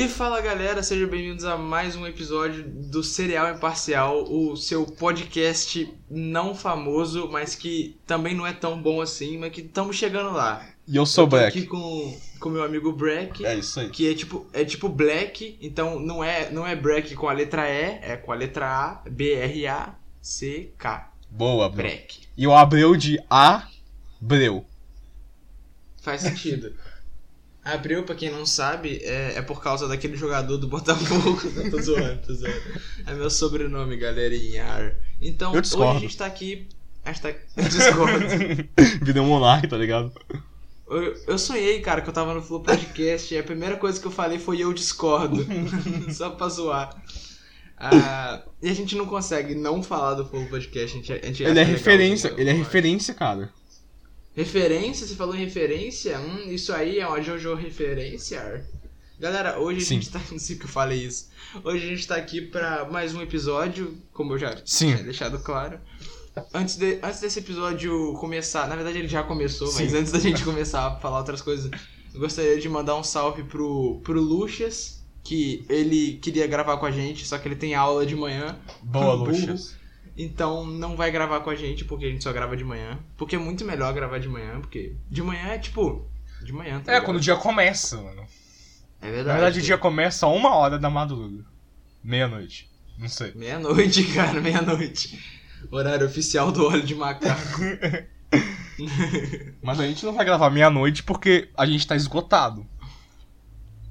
E fala galera, sejam bem-vindos a mais um episódio do Cereal Imparcial, o seu podcast não famoso, mas que também não é tão bom assim, mas que estamos chegando lá. E eu sou Black. Aqui com meu amigo Breck. É isso aí. Que é tipo Black, então não é Breck com a letra E, é com a letra A, B-R-A-C-K. Boa, Breck. E o Abreu de Abreu. Faz sentido. Abreu, pra quem não sabe, é por causa daquele jogador do Botafogo. Não, tô zoando. É meu sobrenome, galerinha. Então, hoje a gente tá aqui... Eu discordo. Vida online, tá ligado? Eu sonhei, cara, que eu tava no Flow Podcast e a primeira coisa que eu falei foi eu discordo. Só pra zoar. E a gente não consegue não falar do Flow Podcast. A gente ele é referência, cara. Referência? Você falou em referência? Isso aí é uma Jojo referência? Galera, hoje a gente tá... Não sei que eu falei isso. Hoje a gente tá aqui pra mais um episódio, como eu já tinha deixado claro. Antes desse episódio começar... Na verdade ele já começou, mas antes da gente começar a falar outras coisas, eu gostaria de mandar um salve pro Luchas, que ele queria gravar com a gente, só que ele tem aula de manhã. Boa, Luchas. Então não vai gravar com a gente, porque a gente só grava de manhã. Porque é muito melhor gravar de manhã, porque de manhã é tipo... De manhã, tá ligado? Quando o dia começa, mano. É verdade. Na verdade o dia começa a 1h da madrugada. Meia-noite. Não sei. Meia-noite, cara, meia-noite. Horário oficial do óleo de macaco. Mas a gente não vai gravar meia-noite porque a gente tá esgotado.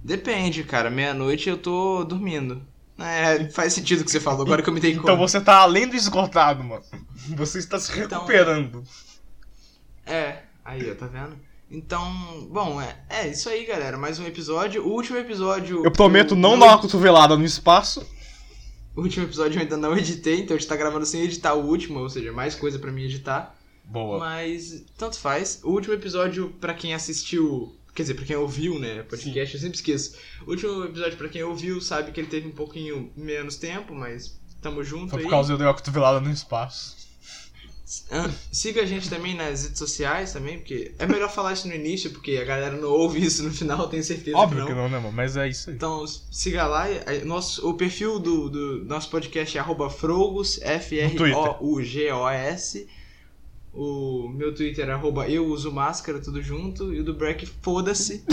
Depende, cara. Meia-noite eu tô dormindo. É, faz sentido o que você falou, agora que eu me dei conta. Então você tá além do esgotado, mano. Você está se recuperando. Então, aí, ó, tá vendo? Então, bom, é isso aí, galera. Mais um episódio. O último episódio... Eu prometo não dar uma cotovelada no espaço. O último episódio eu ainda não editei, então a gente tá gravando sem editar o último, ou seja, mais coisa pra mim editar. Boa. Mas, tanto faz. O último episódio, pra quem assistiu... Quer dizer, pra quem ouviu, né, podcast, eu sempre esqueço. O último episódio, pra quem ouviu, sabe que ele teve um pouquinho menos tempo, mas tamo junto. Foi por causa eu dei uma cotovelada no espaço. Siga a gente também nas redes sociais também, porque é melhor falar isso no início, porque a galera não ouve isso no final, tenho certeza. Óbvio que não, né, mano? Mas é isso aí. Então, siga lá. O perfil do nosso podcast é @frogos, F-R-O-U-G-O-S. O meu Twitter é @euusomáscara, tudo junto. E o do Breck, foda-se.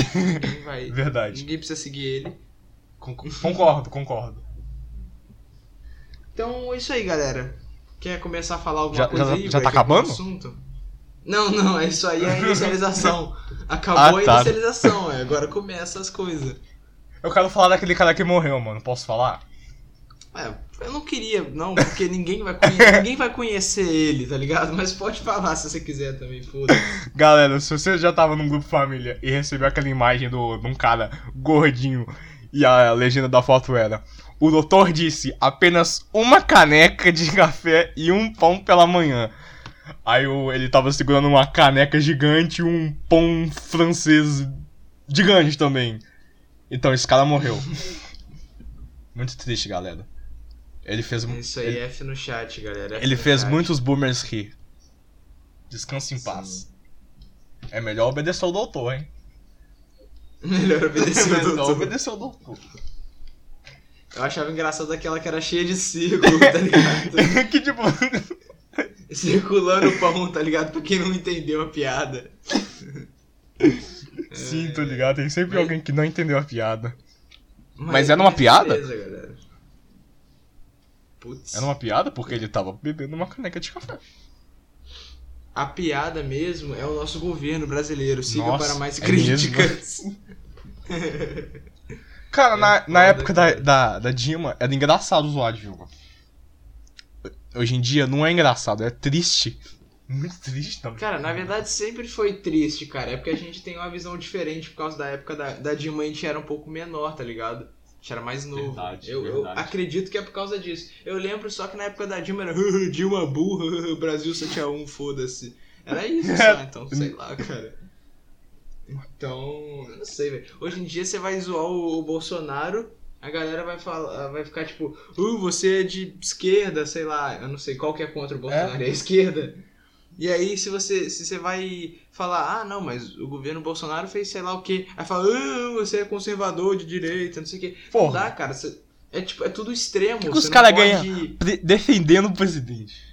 Verdade. Ninguém precisa seguir ele. Concordo. Então é isso aí, galera. Quer começar a falar alguma coisa aí? Já tá acabando? Assunto? Não. É isso aí, é a inicialização. Acabou a inicialização, agora começa as coisas. Eu quero falar daquele cara que morreu, mano. Posso falar? Eu não queria, não, porque ninguém vai conhecer ele, tá ligado? Mas pode falar se você quiser também, foda-se. Galera, se você já tava num grupo família e recebeu aquela imagem de um cara gordinho e a legenda da foto era: o doutor disse apenas 1 caneca de café e 1 pão pela manhã. Aí ele tava segurando uma caneca gigante e um pão francês gigante também. Então esse cara morreu. Muito triste, galera. Ele fez isso aí, F no chat, galera. Ele fez muitos boomers rir. Descanse em paz. É melhor obedecer ao doutor, hein? Melhor obedecer ao doutor. Eu achava engraçado aquela que era cheia de círculo, tá ligado? Que tipo... Circulando o pão, tá ligado? Pra quem não entendeu a piada. Sim, tô ligado. Tem sempre alguém que não entendeu a piada. Mas era uma piada? Beleza, galera. Putz. Era uma piada porque ele tava bebendo uma caneca de café. A piada mesmo é o nosso governo brasileiro. Siga para mais críticas. Cara, na época da Dilma, era engraçado zoar de Dilma. Hoje em dia não é engraçado, é triste. Muito triste também. Cara, na verdade sempre foi triste, cara. É porque a gente tem uma visão diferente por causa da época da Dilma. A gente era um pouco menor, tá ligado? A gente era mais novo. Verdade, eu acredito que é por causa disso. Eu lembro só que na época da Dilma era Dilma burra, Brasil 7-1, foda-se. Era isso só, então, sei lá, cara. Então, eu não sei, velho. Hoje em dia você vai zoar o Bolsonaro, a galera vai ficar tipo, você é de esquerda, sei lá, eu não sei qual que é contra o Bolsonaro, é a esquerda. E aí se você vai falar, ah, não, mas o governo Bolsonaro fez sei lá o quê, aí fala, você é conservador de direita, não sei o quê. Porra. Não dá, cara, é tipo, é tudo extremo. O que os caras ganham defendendo o presidente?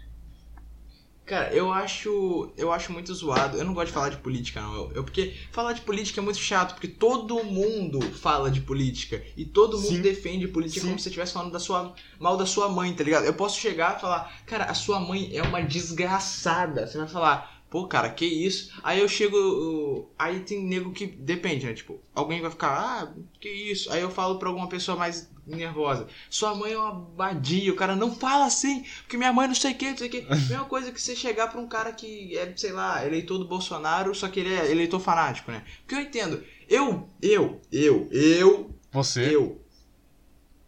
Cara, eu acho muito zoado. Eu não gosto de falar de política, não. Porque falar de política é muito chato, porque todo mundo fala de política. E todo mundo defende política como se você estivesse falando mal da sua mãe, tá ligado? Eu posso chegar e falar, cara, a sua mãe é uma desgraçada. Você vai falar, pô, cara, que isso? Aí eu chego... Aí tem nego que... Depende, né? Tipo, alguém vai ficar, que isso? Aí eu falo pra alguma pessoa mais nervosa, sua mãe é uma badia, o cara não fala assim, porque minha mãe não sei o que, não sei o que. Mesma coisa que você chegar pra um cara que é, sei lá, eleitor do Bolsonaro, só que ele é eleitor fanático, né? Porque eu entendo, eu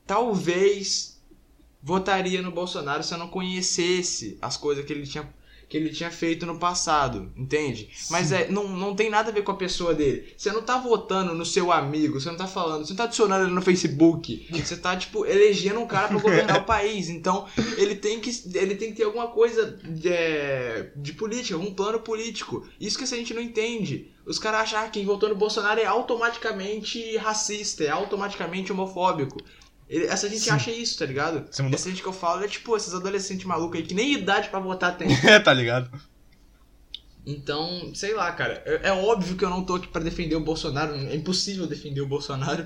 talvez votaria no Bolsonaro se eu não conhecesse as coisas que ele tinha feito no passado, entende? Sim. Mas não tem nada a ver com a pessoa dele. Você não tá votando no seu amigo, você não tá falando, você não tá adicionando ele no Facebook, você tá, tipo, elegendo um cara pra governar o país. Então, ele tem que ter alguma coisa de política, algum plano político. Isso que a gente não entende. Os caras acham que quem votou no Bolsonaro é automaticamente racista, é automaticamente homofóbico. Essa gente acha isso, tá ligado? Essa gente que eu falo é tipo esses adolescentes malucos aí que nem idade pra votar tem. É, tá ligado? Então, sei lá, cara. É óbvio que eu não tô aqui pra defender o Bolsonaro. É impossível defender o Bolsonaro.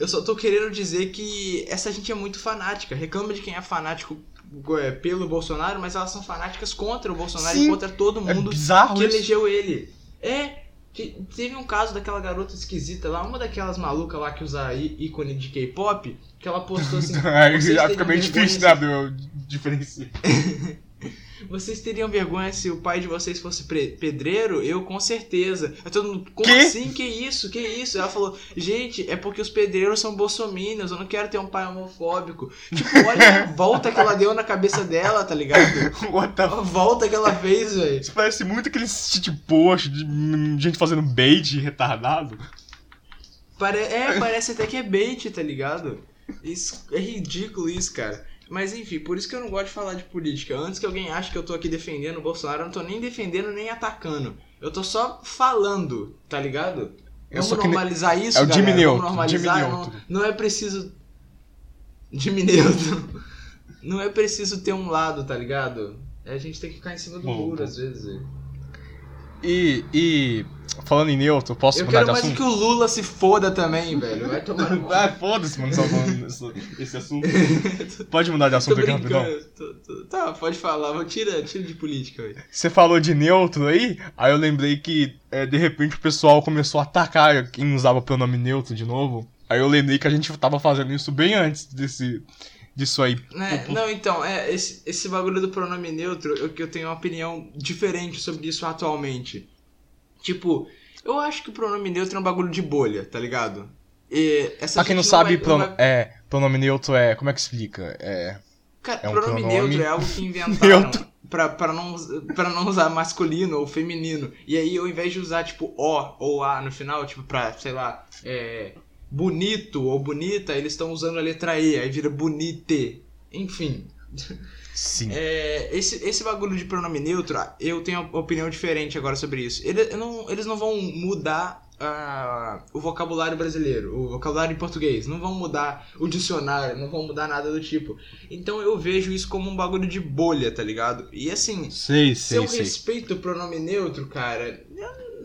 Eu só tô querendo dizer que essa gente é muito fanática. Reclama de quem é fanático pelo Bolsonaro, mas elas são fanáticas contra o Bolsonaro e contra todo mundo que elegeu ele. É... Teve um caso daquela garota esquisita lá, uma daquelas malucas lá que usa ícone de K-pop, que ela postou assim... Fica meio difícil, né, meu? Diferenciar. Vocês teriam vergonha se o pai de vocês fosse pedreiro? Eu, com certeza. Aí todo mundo, como assim? Que isso? Que isso? Ela falou, gente, é porque os pedreiros são bolsominions, eu não quero ter um pai homofóbico. Tipo, olha a volta que ela deu na cabeça dela, tá ligado? A volta que ela fez, velho. Isso parece muito aquele shit post de gente fazendo bait retardado. Parece até que é bait, tá ligado? Isso, é ridículo isso, cara. Mas enfim, por isso que eu não gosto de falar de política. Antes que alguém ache que eu tô aqui defendendo o Bolsonaro, eu não tô nem defendendo nem atacando. Eu tô só falando, tá ligado? Vamos normalizar isso, galera? É o Jimmy Neutron. Vamos normalizar, não é preciso... Jimmy Neutron. Não é preciso ter um lado, tá ligado? A gente tem que ficar em cima do muro, às vezes. E falando em Neutron, posso mudar de assunto? Eu quero mais que o Lula se foda também, velho. Vai tomar no cu. Foda-se, mano, só falando esse assunto. Pode mudar de assunto aqui rapidão? Tá, pode falar. Tira de política, velho. Você falou de Neutron aí eu lembrei que, de repente, o pessoal começou a atacar quem usava o pronome Neutron de novo. Aí eu lembrei que a gente tava fazendo isso bem antes disso aí. Não, então, esse bagulho do pronome neutro, eu tenho uma opinião diferente sobre isso atualmente. Tipo, eu acho que o pronome neutro é um bagulho de bolha, tá ligado? E essa quem não sabe, pronome neutro é... Como é que explica? Cara, pronome neutro é algo que inventaram pra não usar masculino ou feminino. E aí, ao invés de usar, tipo, O ou A no final, tipo, pra, sei lá... bonito ou bonita, eles estão usando a letra E, aí vira bonite. Enfim. Sim. Esse bagulho de pronome neutro, eu tenho uma opinião diferente agora sobre isso. Eles não vão mudar o vocabulário brasileiro, o vocabulário em português. Não vão mudar o dicionário, não vão mudar nada do tipo. Então eu vejo isso como um bagulho de bolha, tá ligado? E assim, se eu respeito o pronome neutro, cara...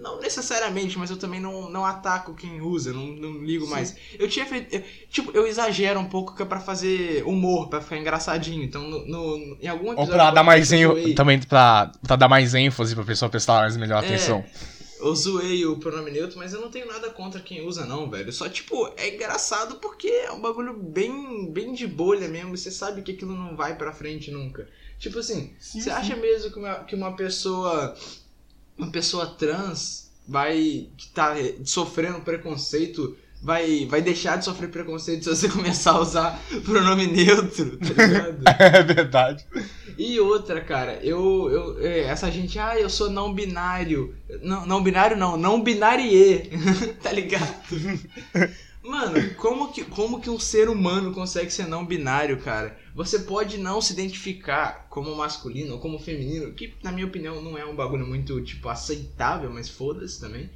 Não necessariamente, mas eu também não ataco quem usa, não ligo mais. Eu tinha feito... eu exagero um pouco que é pra fazer humor, pra ficar engraçadinho. Então, em algum episódio... Ou pra dar mais também pra dar mais ênfase pra pessoa prestar mais melhor atenção. Eu zoei o pronome neutro, mas eu não tenho nada contra quem usa não, velho. Só, tipo, é engraçado porque é um bagulho bem, bem de bolha mesmo. Você sabe que aquilo não vai pra frente nunca. Tipo assim, você acha mesmo que uma pessoa... Uma pessoa trans que tá sofrendo preconceito vai deixar de sofrer preconceito se você começar a usar pronome neutro, tá ligado? É verdade. E outra, cara, essa gente, eu sou não binário. Não binário não, não binarie, tá ligado? Mano, como que um ser humano consegue ser não binário, cara? Você pode não se identificar como masculino ou como feminino, que na minha opinião não é um bagulho muito, tipo, aceitável, mas foda-se também.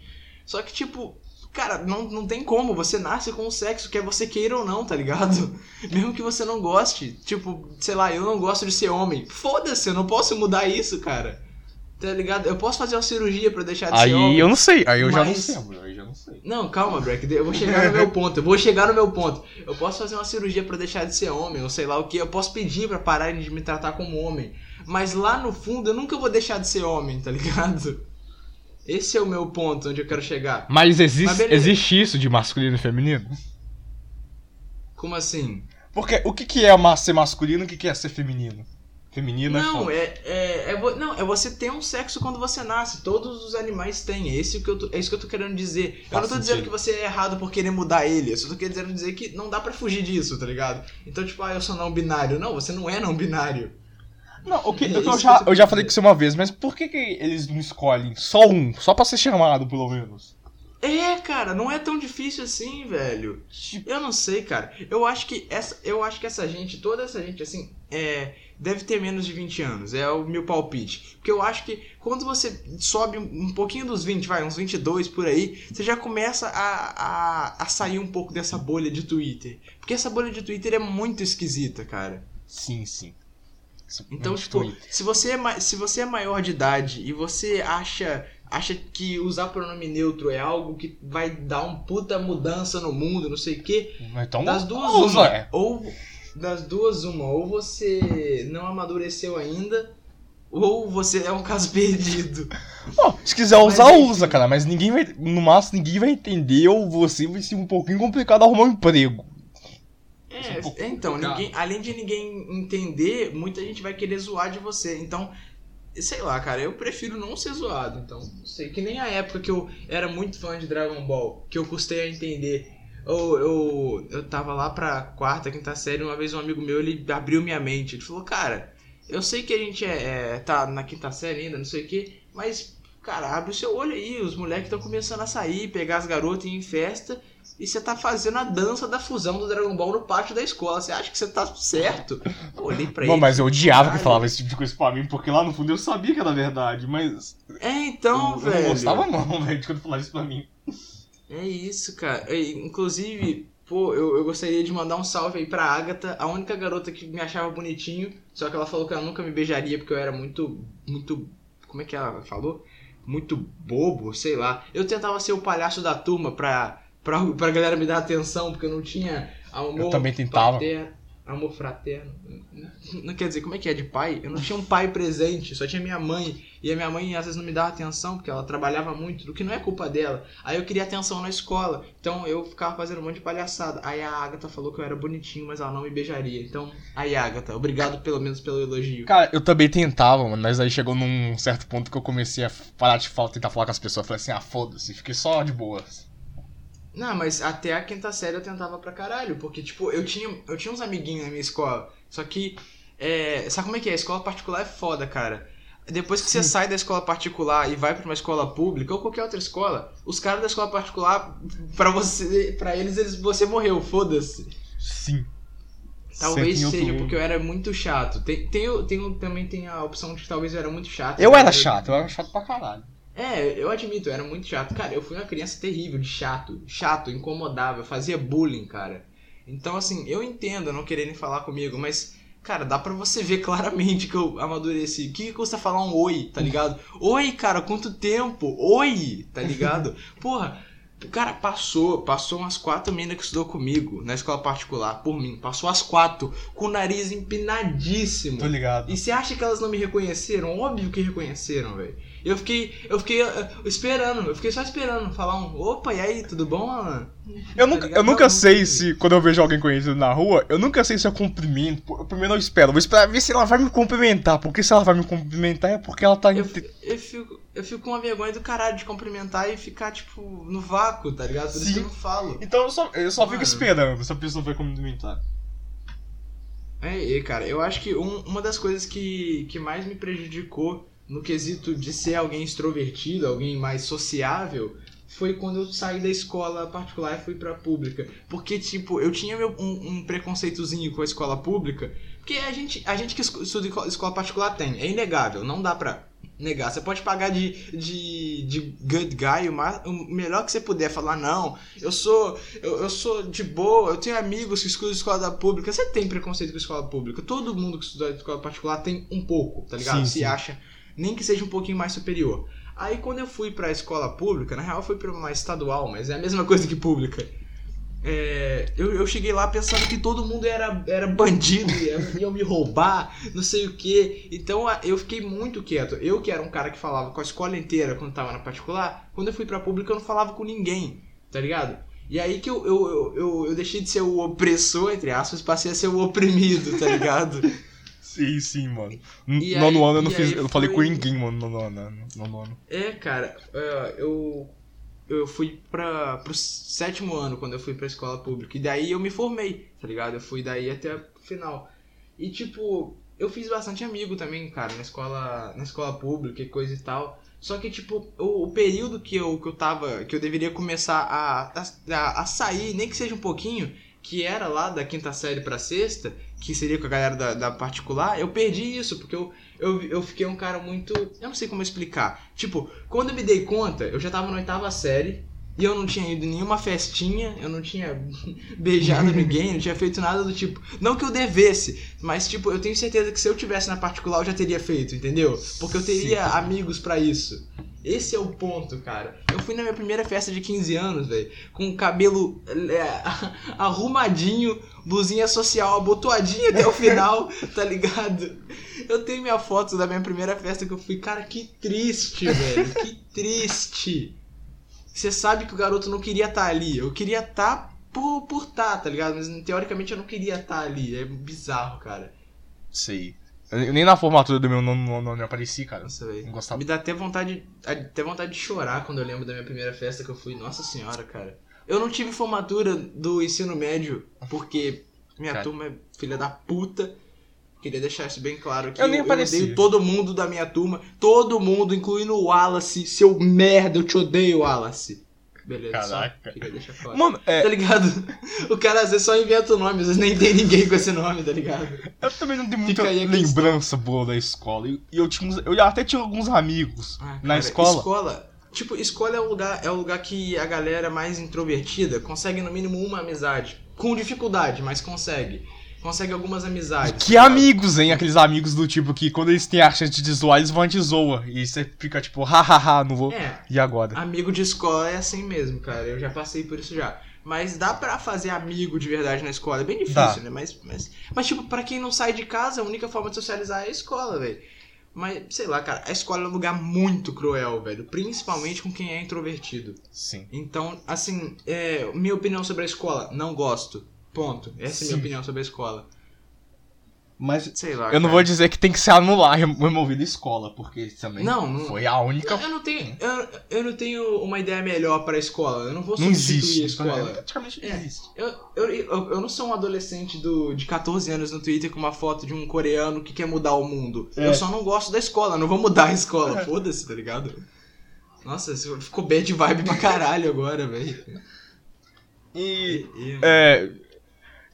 Só que, tipo, cara, não tem como, você nasce com o sexo, quer você queira ou não, tá ligado? Mesmo que você não goste, tipo, sei lá, eu não gosto de ser homem. Foda-se, eu não posso mudar isso, cara. Tá ligado? Eu posso fazer uma cirurgia pra deixar de ser homem. Aí eu não sei, aí eu já não sei, amor, aí já não sei. Não, calma, Breck, eu vou chegar no meu ponto, Eu posso fazer uma cirurgia pra deixar de ser homem, ou sei lá o que, eu posso pedir pra pararem de me tratar como homem. Mas lá no fundo eu nunca vou deixar de ser homem, tá ligado? Esse é o meu ponto, onde eu quero chegar. Mas existe isso de masculino e feminino? Como assim? Porque o que é ser masculino e o que é ser feminino? Feminino não, é você ter um sexo quando você nasce. Todos os animais têm. É isso que eu tô querendo dizer. Eu não tô dizendo que você é errado por querer mudar ele. Eu só tô querendo dizer que não dá pra fugir disso, tá ligado? Então, tipo, eu sou não binário. Não, você não é não binário. Não, okay, eu já falei com você uma vez, mas por que eles não escolhem só um? Só pra ser chamado, pelo menos. É, cara, não é tão difícil assim, velho. Eu não sei, cara. Eu acho que essa gente, toda essa gente, assim, deve ter menos de 20 anos. É o meu palpite. Porque eu acho que quando você sobe um pouquinho dos 20, vai, uns 22 por aí, você já começa a sair um pouco dessa bolha de Twitter. Porque essa bolha de Twitter é muito esquisita, cara. Sim, sim. Então, tipo, se você é maior de idade e você acha que usar pronome neutro é algo que vai dar uma puta mudança no mundo, não sei o quê, então, das duas uma, ou você não amadureceu ainda, ou você é um caso perdido. Bom, se quiser usar, usa, cara, mas no máximo ninguém vai entender, ou você vai ser um pouquinho complicado arrumar um emprego. Então, além de ninguém entender, muita gente vai querer zoar de você. Então, sei lá, cara, eu prefiro não ser zoado. Então, não sei, que nem a época que eu era muito fã de Dragon Ball, que eu custei a entender. Eu tava lá pra quarta, quinta série, uma vez um amigo meu, ele abriu minha mente. Ele falou, cara, eu sei que a gente tá na quinta série ainda, não sei o que, mas, cara, abre o seu olho aí, os moleques estão começando a sair, pegar as garotas e ir em festa. E você tá fazendo a dança da fusão do Dragon Ball no pátio da escola. Você acha que você tá certo? Eu olhei pra ele. Bom, mas eu odiava que falava esse tipo de coisa pra mim, porque lá no fundo eu sabia que era verdade, mas... velho. Eu não gostava não, velho, de quando falava isso pra mim. É isso, cara. Inclusive, eu gostaria de mandar um salve aí pra Agatha, a única garota que me achava bonitinho, só que ela falou que ela nunca me beijaria porque eu era muito... Como é que ela falou? Muito bobo, sei lá. Eu tentava ser o palhaço da turma pra galera me dar atenção, porque eu não tinha amor. Eu também tentava. Amor fraterno. Não quer dizer, como é que é de pai? Eu não tinha um pai presente, só tinha minha mãe. E a minha mãe às vezes não me dava atenção, porque ela trabalhava muito, o que não é culpa dela. Aí eu queria atenção na escola, então eu ficava fazendo um monte de palhaçada. Aí a Agatha falou que eu era bonitinho, mas ela não me beijaria. Então, aí Agatha, obrigado pelo menos pelo elogio. Cara, eu também tentava, mano, mas aí chegou num certo ponto que eu comecei a parar de falar, tentar falar com as pessoas. Eu falei assim, foda-se, fiquei só de boas. Não, mas até a quinta série eu tentava pra caralho, porque, tipo, eu tinha uns amiguinhos na minha escola, só que, sabe como é que é? A escola particular é foda, cara. Depois que você sai da escola particular e vai pra uma escola pública, ou qualquer outra escola, os caras da escola particular, pra eles, você morreu, foda-se. Sim. Talvez seja porque eu era muito chato. Também tem a opção de que talvez eu era muito chato. Eu era chato pra caralho. Eu admito, eu era muito chato. Cara, eu fui uma criança terrível de chato, incomodava, eu fazia bullying, cara. Então, assim, eu entendo não quererem falar comigo, mas, cara, dá pra você ver claramente que eu amadureci. O que custa falar um oi, tá ligado? Oi, cara, quanto tempo? Oi, tá ligado? Porra, cara, passou umas 4 meninas que estudou comigo na escola particular, por mim. Passou as 4, com o nariz empinadíssimo. Tô ligado. E você acha que elas não me reconheceram? Óbvio que reconheceram, velho. Eu fiquei só esperando falar um, opa, e aí, tudo bom, Alan? Eu nunca sei se, quando eu vejo alguém conhecido na rua, eu nunca sei se eu cumprimento. Primeiro eu vou esperar ver se ela vai me cumprimentar, porque se ela vai me cumprimentar é porque ela tá... Eu fico com uma vergonha do caralho de cumprimentar e ficar, tipo, no vácuo, tá ligado? Por isso que eu não falo. Então eu só fico esperando se a pessoa vai cumprimentar. Cara, eu acho que uma das coisas que mais me prejudicou no quesito de ser alguém extrovertido, alguém mais sociável, foi quando eu saí da escola particular e fui pra pública. Porque, tipo, eu tinha um preconceitozinho com a escola pública, porque a gente que estuda escola particular tem. É inegável, não dá pra negar. Você pode pagar de good guy o melhor que você puder, falar, não, eu sou de boa, eu tenho amigos que estudam escola pública. Você tem preconceito com escola pública. Todo mundo que estuda escola particular tem um pouco, tá ligado? Sim, se acha, nem que seja um pouquinho mais superior. Aí quando eu fui pra escola pública, na real eu fui pra uma estadual, mas é a mesma coisa que pública. Eu cheguei lá pensando que todo mundo era bandido, ia me roubar, não sei o que. Então eu fiquei muito quieto. Eu que era um cara que falava com a escola inteira quando tava na particular, quando eu fui pra pública eu não falava com ninguém, tá ligado? E aí que eu deixei de ser o opressor, entre aspas, passei a ser o oprimido, tá ligado? Sim, sim, mano. Nono ano eu não falei com ninguém, mano, nono ano. É, cara, eu fui pro sétimo ano quando eu fui pra escola pública. E daí eu me formei, tá ligado? Eu fui daí até o final. E, tipo, eu fiz bastante amigo também, cara, na escola pública e coisa e tal. Só que, tipo, o período que eu tava, que eu deveria começar a sair, nem que seja um pouquinho, que era lá da quinta série pra sexta, que seria com a galera da particular, eu perdi isso, porque eu fiquei um cara muito... Eu não sei como explicar. Tipo, quando eu me dei conta, eu já tava na oitava série, e eu não tinha ido em nenhuma festinha, eu não tinha beijado ninguém, não tinha feito nada do tipo. Não que eu devesse, mas tipo, eu tenho certeza que se eu tivesse na particular, eu já teria feito, entendeu? Porque eu teria amigos pra isso. Esse é o ponto, cara. Eu fui na minha primeira festa de 15 anos, velho, com o cabelo arrumadinho, blusinha social, abotoadinha até o final, tá ligado? Eu tenho minha foto da minha primeira festa que eu fui. Cara, que triste, velho, que triste. Você sabe que o garoto não queria estar ali. Eu queria estar por estar, tá ligado? Mas teoricamente eu não queria estar ali. É bizarro, cara. Sei. Eu nem na formatura do meu nome apareci, cara. Nossa, não gostava. Me dá até vontade de chorar quando eu lembro da minha primeira festa que eu fui. Nossa senhora, cara. Eu não tive formatura do ensino médio porque minha turma é filha da puta. Queria deixar isso bem claro aqui. Eu odeio todo mundo da minha turma. Todo mundo, incluindo o Wallace. Seu merda, eu te odeio, Wallace. Beleza, caraca. Só queria deixar claro. Mano, tá ligado? O cara às vezes só inventa o nome, às vezes nem tem ninguém com esse nome, tá ligado? Eu também não tenho muita lembrança boa da escola. E eu até tinha alguns amigos na escola. Tipo, escola é o lugar que a galera mais introvertida consegue no mínimo uma amizade. Com dificuldade, mas consegue. Consegue algumas amizades. Que amigos, hein? Aqueles amigos do tipo que quando eles têm a chance de zoar, eles vão te zoar. E você fica tipo, hahaha, não vou. E agora? Amigo de escola é assim mesmo, cara. Eu já passei por isso já. Mas dá pra fazer amigo de verdade na escola. É bem difícil, né? Mas tipo, pra quem não sai de casa, a única forma de socializar é a escola, velho. Mas, sei lá, cara, a escola é um lugar muito cruel, velho. Principalmente com quem é introvertido. Sim. Então, assim, minha opinião sobre a escola, não gosto. Ponto. Essa é a minha opinião sobre a escola. Mas sei lá, eu não vou dizer que tem que ser anular, removido a escola, porque também não foi a única... Eu não tenho uma ideia melhor pra escola. Eu não vou substituir a escola. Praticamente não existe. Eu não sou um adolescente de 14 anos no Twitter com uma foto de um coreano que quer mudar o mundo. Eu só não gosto da escola, não vou mudar a escola. Foda-se, tá ligado? Nossa, ficou bad vibe pra caralho agora, velho.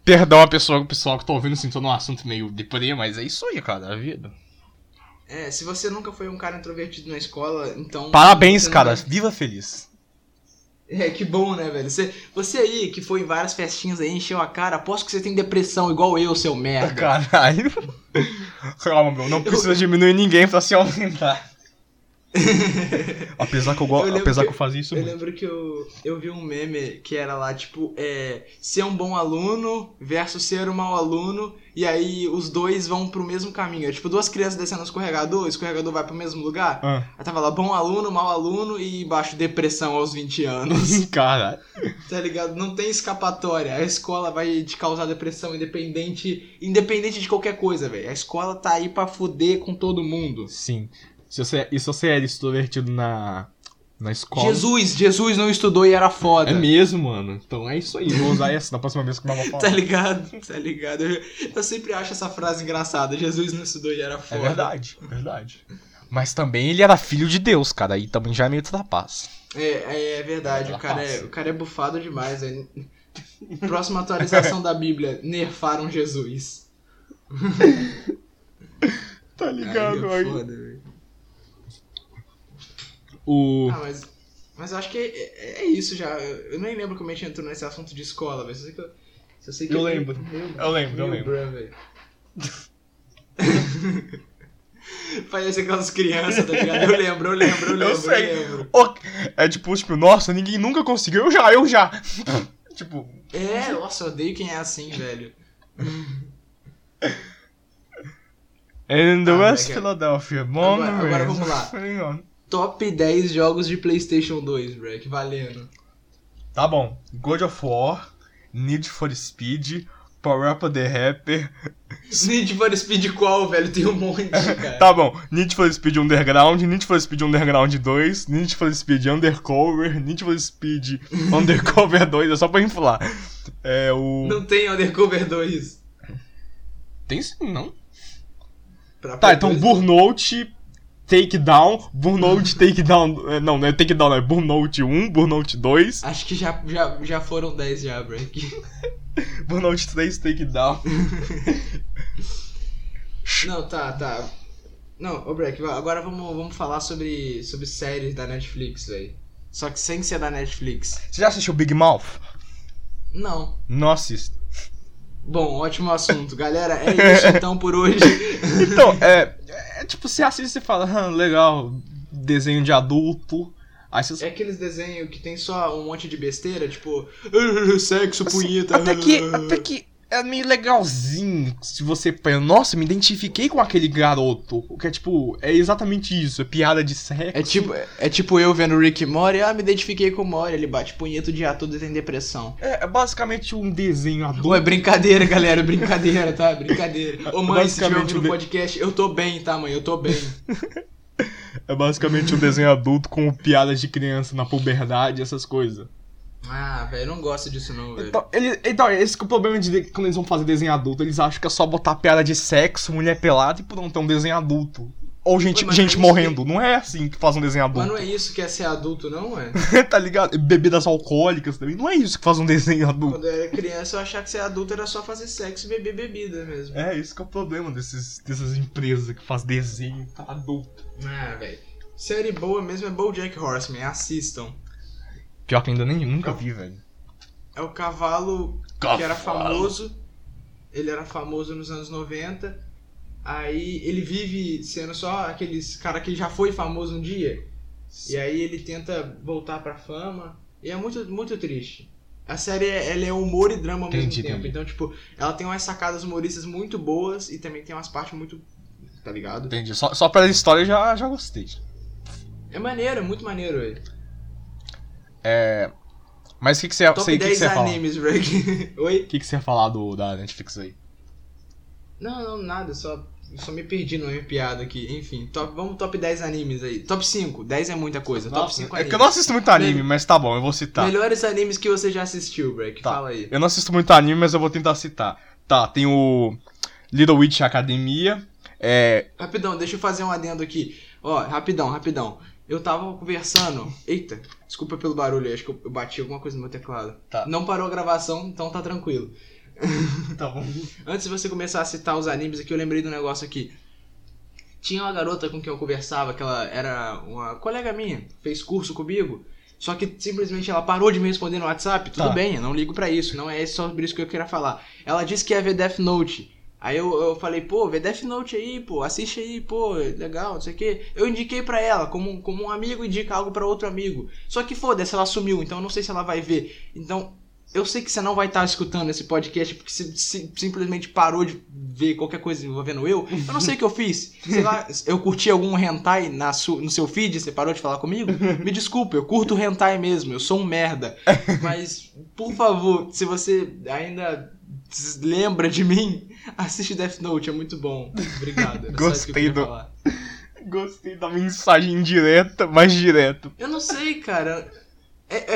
Perdão a pessoal que tá ouvindo, assim, tô num assunto meio deprê, mas é isso aí, cara, a vida. Se você nunca foi um cara introvertido na escola, então... Parabéns, cara, viva feliz. Que bom, né, velho? Você aí, que foi em várias festinhas aí, encheu a cara, aposto que você tem depressão igual eu, seu merda. Caralho. Calma, meu, não precisa diminuir ninguém pra se aumentar. Apesar que eu fazia isso muito. Eu lembro que eu vi um meme que era lá, tipo, ser um bom aluno versus ser um mau aluno. E aí os dois vão pro mesmo caminho. É tipo duas crianças descendo no escorregador, o escorregador vai pro mesmo lugar. Aí tava lá, bom aluno, mau aluno e embaixo depressão aos 20 anos. Caralho. Tá ligado? Não tem escapatória. A escola vai te causar depressão independente de qualquer coisa, velho. A escola tá aí pra foder com todo mundo. Sim. Se você era extrovertido na escola... Jesus não estudou e era foda. É mesmo, mano. Então é isso aí. Vou usar essa na próxima vez que eu vou falar. Tá ligado. Eu sempre acho essa frase engraçada. Jesus não estudou e era foda. É verdade. Mas também ele era filho de Deus, cara. Aí também já é meio trapaço. É verdade, o cara é bufado demais. É... Próxima atualização da Bíblia, nerfaram Jesus. Tá ligado, cara, aí. Foda, velho. Mas eu acho que é isso já. Eu nem lembro como a gente entrou nesse assunto de escola, velho. Eu lembro. Eu lembro. Parece aquelas crianças, tá ligado? Eu lembro. Eu sei. É tipo, nossa, ninguém nunca conseguiu. Eu já. Tipo. É, nossa, eu odeio quem é assim, velho. And the West Philadelphia. Agora vamos lá. Top 10 jogos de PlayStation 2, Breck, valendo. Tá bom. God of War, Need for Speed, Power Up the Rapper. Need for Speed qual, velho? Tem um monte, cara. Tá bom. Need for Speed Underground, Need for Speed Underground 2, Need for Speed Undercover, Need for Speed Undercover 2, é só pra inflar. Não tem Undercover 2. Tem sim, não? Tá, então Burnout, Takedown, Burnout, Takedown... Não é Takedown, não. É Burnout 1, Burnout 2. Acho que já foram 10 já, Breck. Burnout 3, Takedown. Não, tá. Não, ô Breck, agora vamos falar sobre séries da Netflix, velho. Só que sem ser da Netflix. Você já assistiu Big Mouth? Não. Não assisto. Bom, ótimo assunto. Galera, é isso então por hoje. Então, tipo, você assiste e fala, legal, desenho de adulto. Aí você... É aqueles desenhos que tem só um monte de besteira, tipo, sexo, assim, punheta. Até que é meio legalzinho se você pensa, nossa, me identifiquei com aquele garoto. Que é tipo, é exatamente isso, é piada de sexo. É tipo eu vendo Rick e Morty, me identifiquei com o Morty, ele bate punheta o dia todo e tem depressão. É basicamente um desenho adulto. Ué, brincadeira, galera, brincadeira, tá? Brincadeira. Ô mãe, se tiver ouvindo podcast, eu tô bem, tá mãe, eu tô bem. É basicamente um desenho adulto com piadas de criança na puberdade, essas coisas. Ah, velho, eu não gosto disso não, velho. Então, esse que é o problema de quando eles vão fazer desenho adulto, eles acham que é só botar piada de sexo, mulher pelada e pronto, é um desenho adulto. Ou gente morrendo, não é assim que faz um desenho adulto. Mas não é isso que é ser adulto, não, ué? Tá ligado? Bebidas alcoólicas também, não é isso que faz um desenho adulto. Quando eu era criança, eu achava que ser adulto era só fazer sexo e beber bebida mesmo. É, isso que é o problema dessas empresas que faz desenho pra adulto. Ah, velho. Série boa mesmo é BoJack Horseman, assistam. Pior que ainda nunca vi, velho. É o cavalo que era famoso, ele era famoso nos anos 90... Aí ele vive sendo só aqueles cara que já foi famoso um dia. Sim. E aí ele tenta voltar pra fama. E é muito, muito triste. A série ela é humor e drama ao mesmo tempo. Então, tipo, ela tem umas sacadas humoristas muito boas e também tem umas partes muito... Tá ligado? Entendi. Só pela história eu já gostei. É maneiro, é muito maneiro ele. Mas o que você ia falar? Top 10 animes, Rick. Oi? O que você ia falar da Netflix aí? Não, nada, só me perdi numa piada aqui. Enfim, vamos top 10 animes aí. Top 5, 10 é muita coisa. Nossa, top 5 animes. É que eu não assisto muito anime, mas tá bom, eu vou citar. Melhores animes que você já assistiu, Breck, tá. Fala aí. Eu não assisto muito anime, mas eu vou tentar citar. Tá, tem o Little Witch Academia. Rapidão, deixa eu fazer um adendo aqui. Ó, rapidão. Eu tava conversando... Eita, desculpa pelo barulho, acho que eu bati alguma coisa no meu teclado. Tá. Não parou a gravação, então tá tranquilo. Então, antes de você começar a citar os animes aqui, eu lembrei de um negócio aqui. Tinha uma garota com quem eu conversava, que ela era uma colega minha, fez curso comigo. Só que simplesmente ela parou de me responder no WhatsApp. Tudo bem, eu não ligo pra isso, não é sobre isso que eu queria falar. Ela disse que ia ver Death Note. Aí eu falei, pô, vê Death Note aí, pô, assiste aí, pô, legal, não sei o que. Eu indiquei pra ela, como um amigo indica algo pra outro amigo. Só que foda-se, ela sumiu, então eu não sei se ela vai ver. Então... Eu sei que você não vai estar escutando esse podcast porque você simplesmente parou de ver qualquer coisa envolvendo eu. Eu não sei o que eu fiz. Sei lá, eu curti algum hentai no seu feed, você parou de falar comigo? Me desculpa, eu curto hentai mesmo, eu sou um merda. Mas, por favor, se você ainda lembra de mim, assiste Death Note, é muito bom. Obrigado. Era só isso que eu queria falar. Gostei da mensagem indireta, mas direto. Eu não sei, cara...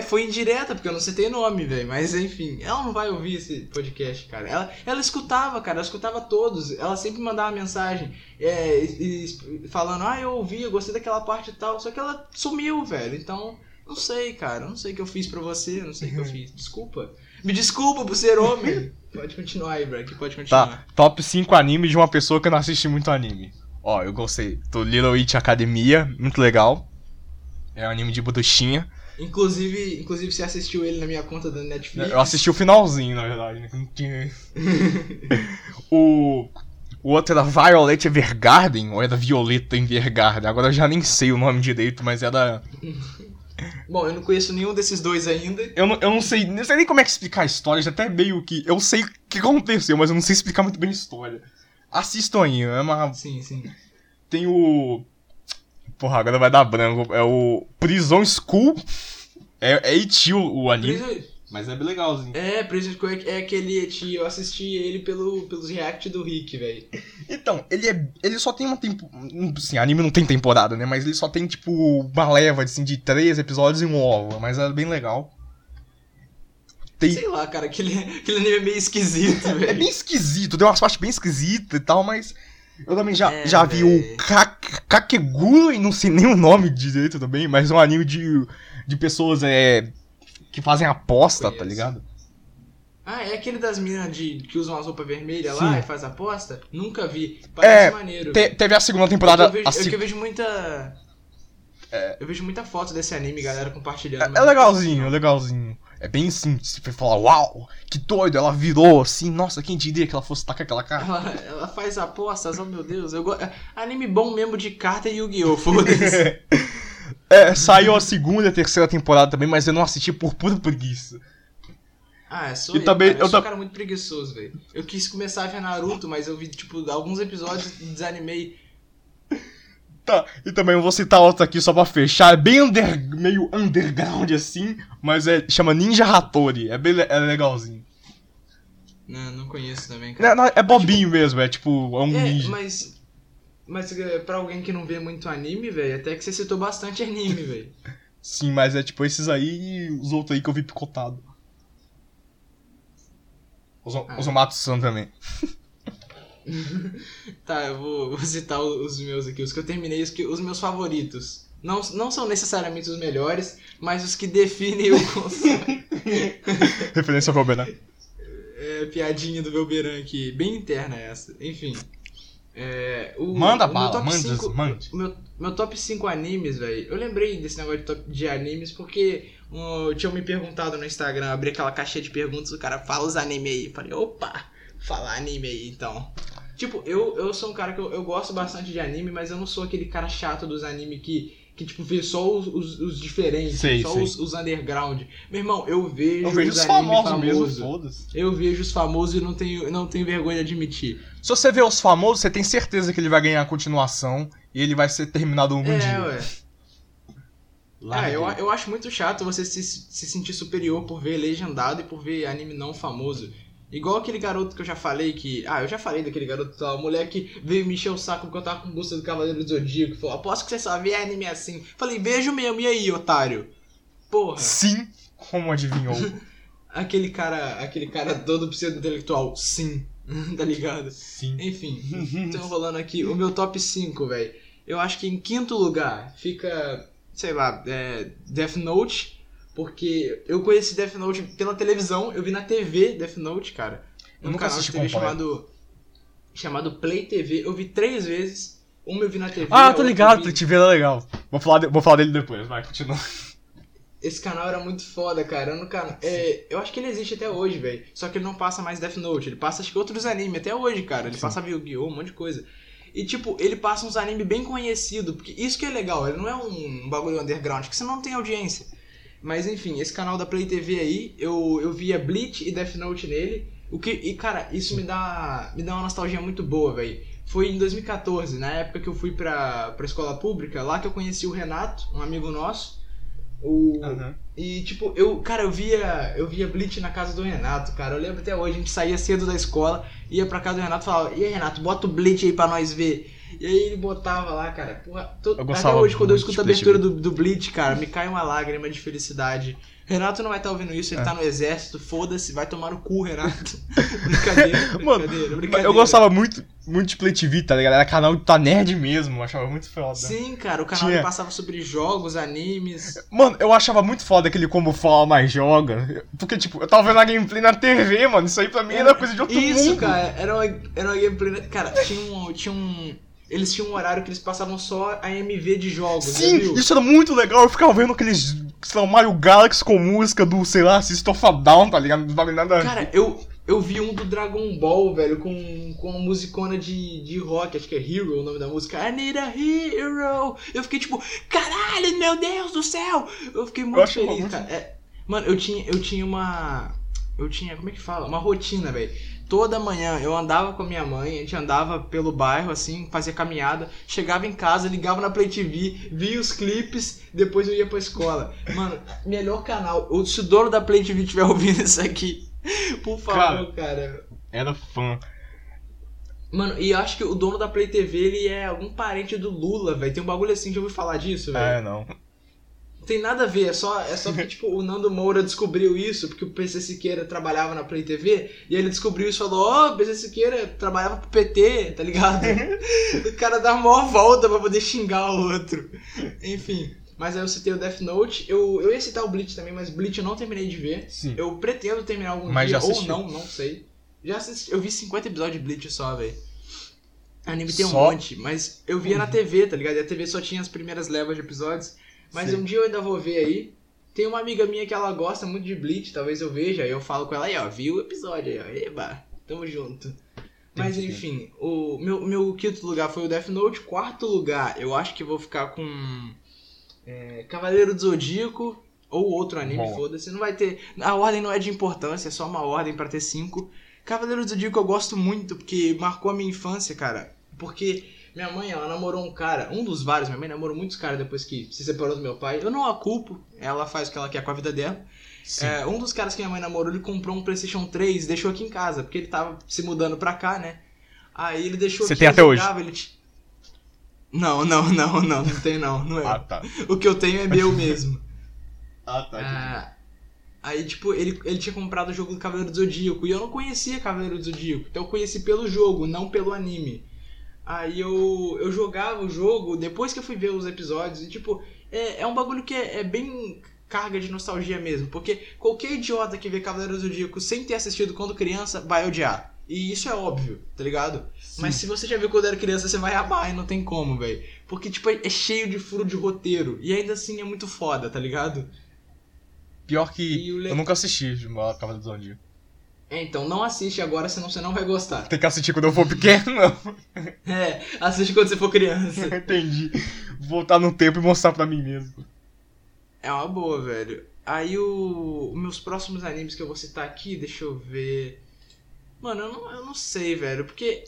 Foi indireta, porque eu não citei nome, velho. Mas, enfim, ela não vai ouvir esse podcast, cara. Ela escutava, cara. Ela escutava todos. Ela sempre mandava mensagem falando, eu ouvi, eu gostei daquela parte e tal. Só que ela sumiu, velho. Então, Não sei, cara, não sei o que eu fiz pra você, não sei o que eu fiz. Desculpa. Me desculpa por ser homem. Pode continuar aí, Breck, pode continuar. Tá, top 5 animes de uma pessoa que não assiste muito anime. Ó, eu gostei do Little Witch Academia, muito legal. É um anime de bruxinha. Inclusive, você assistiu ele na minha conta da Netflix? Eu assisti o finalzinho, na verdade, né? Não tinha... O outro era Violet Evergarden, ou era Violeta Evergarden? Agora eu já nem sei o nome direito, mas era... Bom, eu não conheço nenhum desses dois ainda. Eu não sei nem como é que explicar a história, já até meio que... Eu sei o que aconteceu, mas eu não sei explicar muito bem a história. Assistam aí, é uma... Sim, sim. Tem o... Porra, agora vai dar branco. É o Prison School. É E.T. o anime. Mas é bem legalzinho. É, Prison School é aquele E.T. Eu assisti ele pelos react do Rick, velho. Então, ele só tem uma temporada... Assim, anime não tem temporada, né? Mas ele só tem, tipo, uma leva assim, de 3 episódios e um OVA. Mas é bem legal. Tem... Sei lá, cara. Aquele anime é meio esquisito, velho. É bem esquisito. Tem umas partes bem esquisitas e tal, mas... Eu também já vi o Kakegurui, e não sei nem o nome direito também, mas é um anime de pessoas que fazem aposta, tá ligado? Ah, é aquele das meninas que usam as roupas vermelhas lá e faz aposta? Nunca vi, parece maneiro. Teve a segunda temporada... Eu vejo muita foto desse anime, galera, compartilhando. É legalzinho, é legalzinho. É bem assim, você fala, uau, que doido, ela virou assim, nossa, quem diria que ela fosse tacar aquela carta? Ela faz apostas, oh meu Deus, anime bom mesmo de carta e Yu-Gi-Oh, foda-se. Saiu a segunda e a terceira temporada também, mas eu não assisti por pura preguiça. Ah, eu sou um cara muito preguiçoso, velho. Eu quis começar a ver Naruto, mas eu vi, tipo, alguns episódios e desanimei. Tá, e também eu vou citar outro aqui só pra fechar, é bem meio underground assim, mas chama Ninja Hattori, é legalzinho. Não conheço também, cara. Não, é bobinho, tipo, mesmo, é tipo, é um ninja. Mas pra alguém que não vê muito anime, velho, até que você citou bastante anime, velho. Sim, mas é tipo esses aí e os outros aí que eu vi picotado. Os Matsu-san também. Tá, eu vou citar os meus aqui, os que eu terminei, os meus favoritos. Não são necessariamente os melhores, mas os que definem o conceito. Referência ao Velberan. Piadinha do Velberan aqui, bem interna essa. Enfim. Manda bala, manda. Meu top 5 animes, velho. Eu lembrei desse negócio de animes porque tinham me perguntado no Instagram, abri aquela caixinha de perguntas, o cara fala os anime aí. Falei, opa, falar anime aí então. Tipo, eu sou um cara que eu gosto bastante de anime, mas eu não sou aquele cara chato dos anime que tipo, vê só os diferentes, os underground. Meu irmão, eu vejo os famosos mesmo, foda-se. Eu vejo os famosos e não tenho vergonha de admitir. Se você vê os famosos, você tem certeza que ele vai ganhar a continuação e ele vai ser terminado algum dia. Ué. Eu acho muito chato você se sentir superior por ver legendado e por ver anime não famoso. Igual aquele garoto que eu já falei que... Ah, eu já falei daquele garoto tal. O moleque veio me encher o saco porque eu tava com gosto do Cavaleiro do Zodíaco. Falou, aposto que você só vê anime assim. Falei, beijo mesmo, e aí, otário? Porra. Sim, como adivinhou? Aquele cara todo pseudo-intelectual. Sim, tá ligado? Sim. Enfim, tô enrolando aqui. O meu top 5, velho. Eu acho que em quinto lugar fica, sei lá, Death Note. Porque eu conheci Death Note pela televisão, eu vi na TV Death Note, cara. Eu nunca assisti TV chamado Play TV. Eu vi 3 vezes. Uma eu vi na TV. Ah, tô ligado, Play TV era legal. Vou falar dele depois, vai, continua. Esse canal era muito foda, cara. Eu acho que ele existe até hoje, velho. Só que ele não passa mais Death Note, ele passa acho que outros animes até hoje, cara. Ele passa Yu-Gi-Oh, um monte de coisa. E, tipo, ele passa uns animes bem conhecidos, porque isso que é legal, ele não é um bagulho underground, que você não tem audiência. Mas enfim, esse canal da Play TV aí, eu via Bleach e Death Note nele. Cara, isso me dá uma nostalgia muito boa, velho. Foi em 2014, na época que eu fui pra escola pública, lá que eu conheci o Renato, um amigo nosso. E tipo, eu via Bleach na casa do Renato, cara. Eu lembro até hoje, a gente saía cedo da escola, ia pra casa do Renato e falava, e aí, Renato, bota o Bleach aí pra nós ver. E aí ele botava lá, cara, porra, até hoje quando eu escuto a abertura do Bleach, cara, me cai uma lágrima de felicidade. Renato não vai estar ouvindo isso, ele tá no exército, foda-se, vai tomar no cu, Renato. Brincadeira, mano, brincadeira. Eu gostava muito, muito de Play TV, tá ligado? Era canal tá nerd mesmo, eu achava muito foda. Sim, cara, o canal que passava sobre jogos, animes. Mano, eu achava muito foda aquele como fala mais joga. Porque, tipo, eu tava vendo a gameplay na TV, mano. Isso aí pra mim era coisa de outro mundo. Isso, cara, era uma gameplay. Cara, tinha um. Eles tinham um horário que eles passavam só a MV de jogos. Sim, viu? Isso era muito legal. Eu ficava vendo aqueles. Sei lá, Mario Galaxy com música do, sei lá, System of a Down, tá ligado? Não vale nada. Cara, eu vi um do Dragon Ball, velho, com uma musicona de rock, acho que é Hero o nome da música. I need a hero! Eu fiquei tipo, caralho, meu Deus do céu! Eu fiquei muito feliz, cara. É, mano, eu tinha, como é que fala? Uma rotina, velho. Toda manhã eu andava com a minha mãe, a gente andava pelo bairro, assim, fazia caminhada, chegava em casa, ligava na Play TV, via os clipes, depois eu ia pra escola. Mano, melhor canal. Se o dono da Play TV estiver ouvindo isso aqui, por favor, cara. Era fã. Mano, e eu acho que o dono da Play TV, ele é algum parente do Lula, velho. Tem um bagulho assim, já ouviu falar disso, velho? É, não. Tem nada a ver, é só porque, tipo, o Nando Moura descobriu isso, porque o PC Siqueira trabalhava na Play TV, e ele descobriu isso e falou, o PC Siqueira trabalhava pro PT, tá ligado? O cara dá a maior volta pra poder xingar o outro. Enfim, mas aí eu citei o Death Note, eu ia citar o Bleach também, mas Bleach eu não terminei de ver. Sim. Eu pretendo terminar algum dia, ou não sei. Já assisti, eu vi 50 episódios de Bleach só, velho. Anime tem um monte, mas eu via na TV, tá ligado? E a TV só tinha as primeiras levas de episódios. Mas um dia eu ainda vou ver aí. Tem uma amiga minha que ela gosta muito de Bleach, talvez eu veja, aí eu falo com ela aí, ó, viu o episódio aí, ó, eba, tamo junto. Mas enfim, o meu quinto lugar foi o Death Note, quarto lugar eu acho que vou ficar com Cavaleiro do Zodíaco, ou outro anime, foda-se, não vai ter, a ordem não é de importância, é só uma ordem pra ter 5. Cavaleiro do Zodíaco eu gosto muito, porque marcou a minha infância, cara, porque... Minha mãe, ela namorou um cara, um dos vários, minha mãe namorou muitos caras depois que se separou do meu pai. Eu não a culpo, ela faz o que ela quer com a vida dela. É, um dos caras que minha mãe namorou, ele comprou um PlayStation 3 e deixou aqui em casa, porque ele tava se mudando pra cá, né? Aí ele deixou. Você aqui, tem até jogava, hoje? Ele... Não tem não é. Ah, tá. O que eu tenho é meu mesmo. Ah, tá. Aí, tipo, ele tinha comprado o jogo do Cavaleiro do Zodíaco, e eu não conhecia Cavaleiro do Zodíaco, então eu conheci pelo jogo, não pelo anime. Aí eu jogava o jogo depois que eu fui ver os episódios e, tipo, é um bagulho que é bem carga de nostalgia mesmo. Porque qualquer idiota que vê Cavaleiro do Zodíaco sem ter assistido quando criança vai odiar. E isso é óbvio, tá ligado? Sim. Mas se você já viu quando era criança, você vai amar e não tem como, velho. Porque, tipo, é cheio de furo de roteiro e ainda assim é muito foda, tá ligado? Pior que eu nunca assisti Cavaleiro do Zodíaco. Então, não assiste agora, senão você não vai gostar. Tem que assistir quando eu for pequeno, não. É, assiste quando você for criança. Entendi. Voltar no tempo e mostrar pra mim mesmo. É uma boa, velho. Aí, meus próximos animes que eu vou citar aqui, deixa eu ver... Mano, eu não sei, velho, porque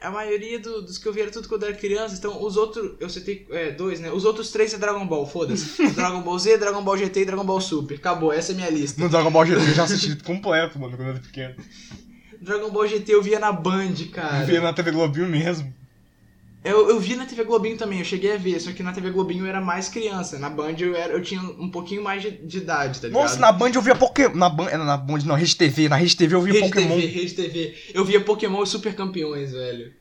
a maioria dos que eu vi era tudo quando eu era criança, então os outros... Eu citei dois, né? Os outros 3 é Dragon Ball, foda-se. Dragon Ball Z, Dragon Ball GT e Dragon Ball Super. Acabou, essa é minha lista. No Dragon Ball GT eu já assisti completo, mano, quando eu era pequeno. Dragon Ball GT eu via na Band, cara. Eu via na TV Globinho mesmo. Eu vi na TV Globinho também, eu cheguei a ver, só que na TV Globinho eu era mais criança. Na Band eu tinha um pouquinho mais de idade, tá ligado? Nossa, na Band eu via Pokémon. Na Band não, RedeTV. Na RedeTV eu via Pokémon. RedeTV. Eu via Pokémon e Super Campeões, velho.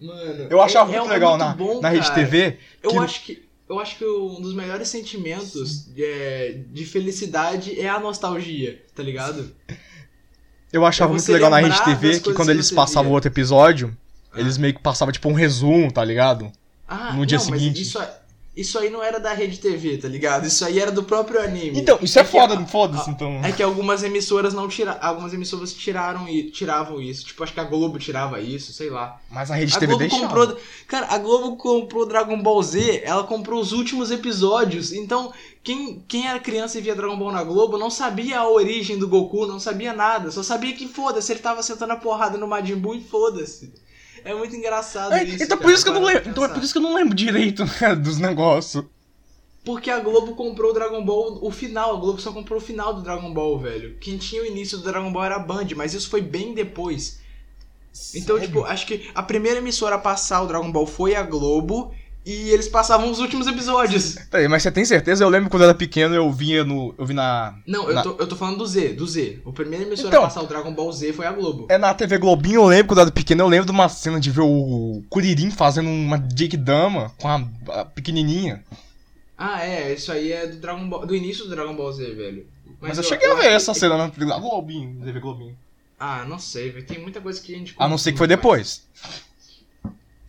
Mano. Eu achava muito legal muito bom, na RedeTV. Eu acho que um dos melhores sentimentos de felicidade é a nostalgia, tá ligado? Eu achava muito legal na RedeTV que quando eles passavam outro episódio. Eles meio que passavam, tipo, um resumo, tá ligado? No dia seguinte. Isso aí não era da RedeTV, tá ligado? Isso aí era do próprio anime. Então, isso é foda-se, então. É que algumas emissoras não tiraram. Algumas emissoras tiravam isso. Tipo, acho que a Globo tirava isso, sei lá. Mas a RedeTV deixava. Cara, a Globo comprou Dragon Ball Z, ela comprou os últimos episódios. Então, quem era criança e via Dragon Ball na Globo não sabia a origem do Goku, não sabia nada. Só sabia que, foda-se, ele tava sentando a porrada no Majin Buu e foda-se. É muito engraçado isso, então, por isso que eu não lembro, então é por isso que eu não lembro direito, né, dos negócios. Porque a Globo comprou o Dragon Ball, o final, a Globo só comprou o final do Dragon Ball, velho. Quem tinha o início do Dragon Ball era a Band, mas isso foi bem depois. Sério? Então, tipo, acho que a primeira emissora a passar o Dragon Ball foi a Globo... E eles passavam os últimos episódios. Peraí, mas você tem certeza? Eu lembro quando eu era pequeno, eu vi na... Não, eu tô falando do Z. O primeiro emissora então, a passar o Dragon Ball Z foi a Globo. É na TV Globinho, eu lembro quando eu era pequeno. Eu lembro de uma cena de ver o Kuririn fazendo uma Jake Dama com a pequenininha. Ah, é. Isso aí é do Dragon Ball, do início do Dragon Ball Z, velho. Mas eu cheguei a ver essa cena na TV Globinho. Ah, não sei, velho. Tem muita coisa que a gente... A não ser que foi depois.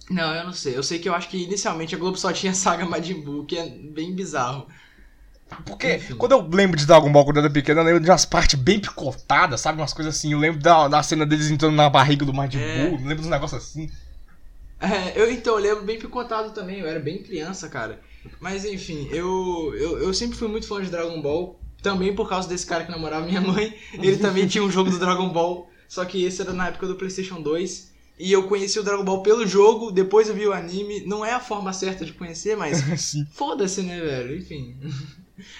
Não, eu não sei. Eu sei que eu acho que inicialmente a Globo só tinha a saga Majin Buu, que é bem bizarro. Porque enfim, quando eu lembro de Dragon Ball quando eu era pequeno, eu lembro de umas partes bem picotadas, sabe? Umas coisas assim. Eu lembro da cena deles entrando na barriga do Majin Buu, lembro de uns negócios assim. É, eu lembro bem picotado também. Eu era bem criança, cara. Mas enfim, eu sempre fui muito fã de Dragon Ball. Também por causa desse cara que namorava minha mãe. Ele também tinha um jogo do Dragon Ball. Só que esse era na época do PlayStation 2. E eu conheci o Dragon Ball pelo jogo, depois eu vi o anime. Não é a forma certa de conhecer, mas foda-se, né, velho? Enfim.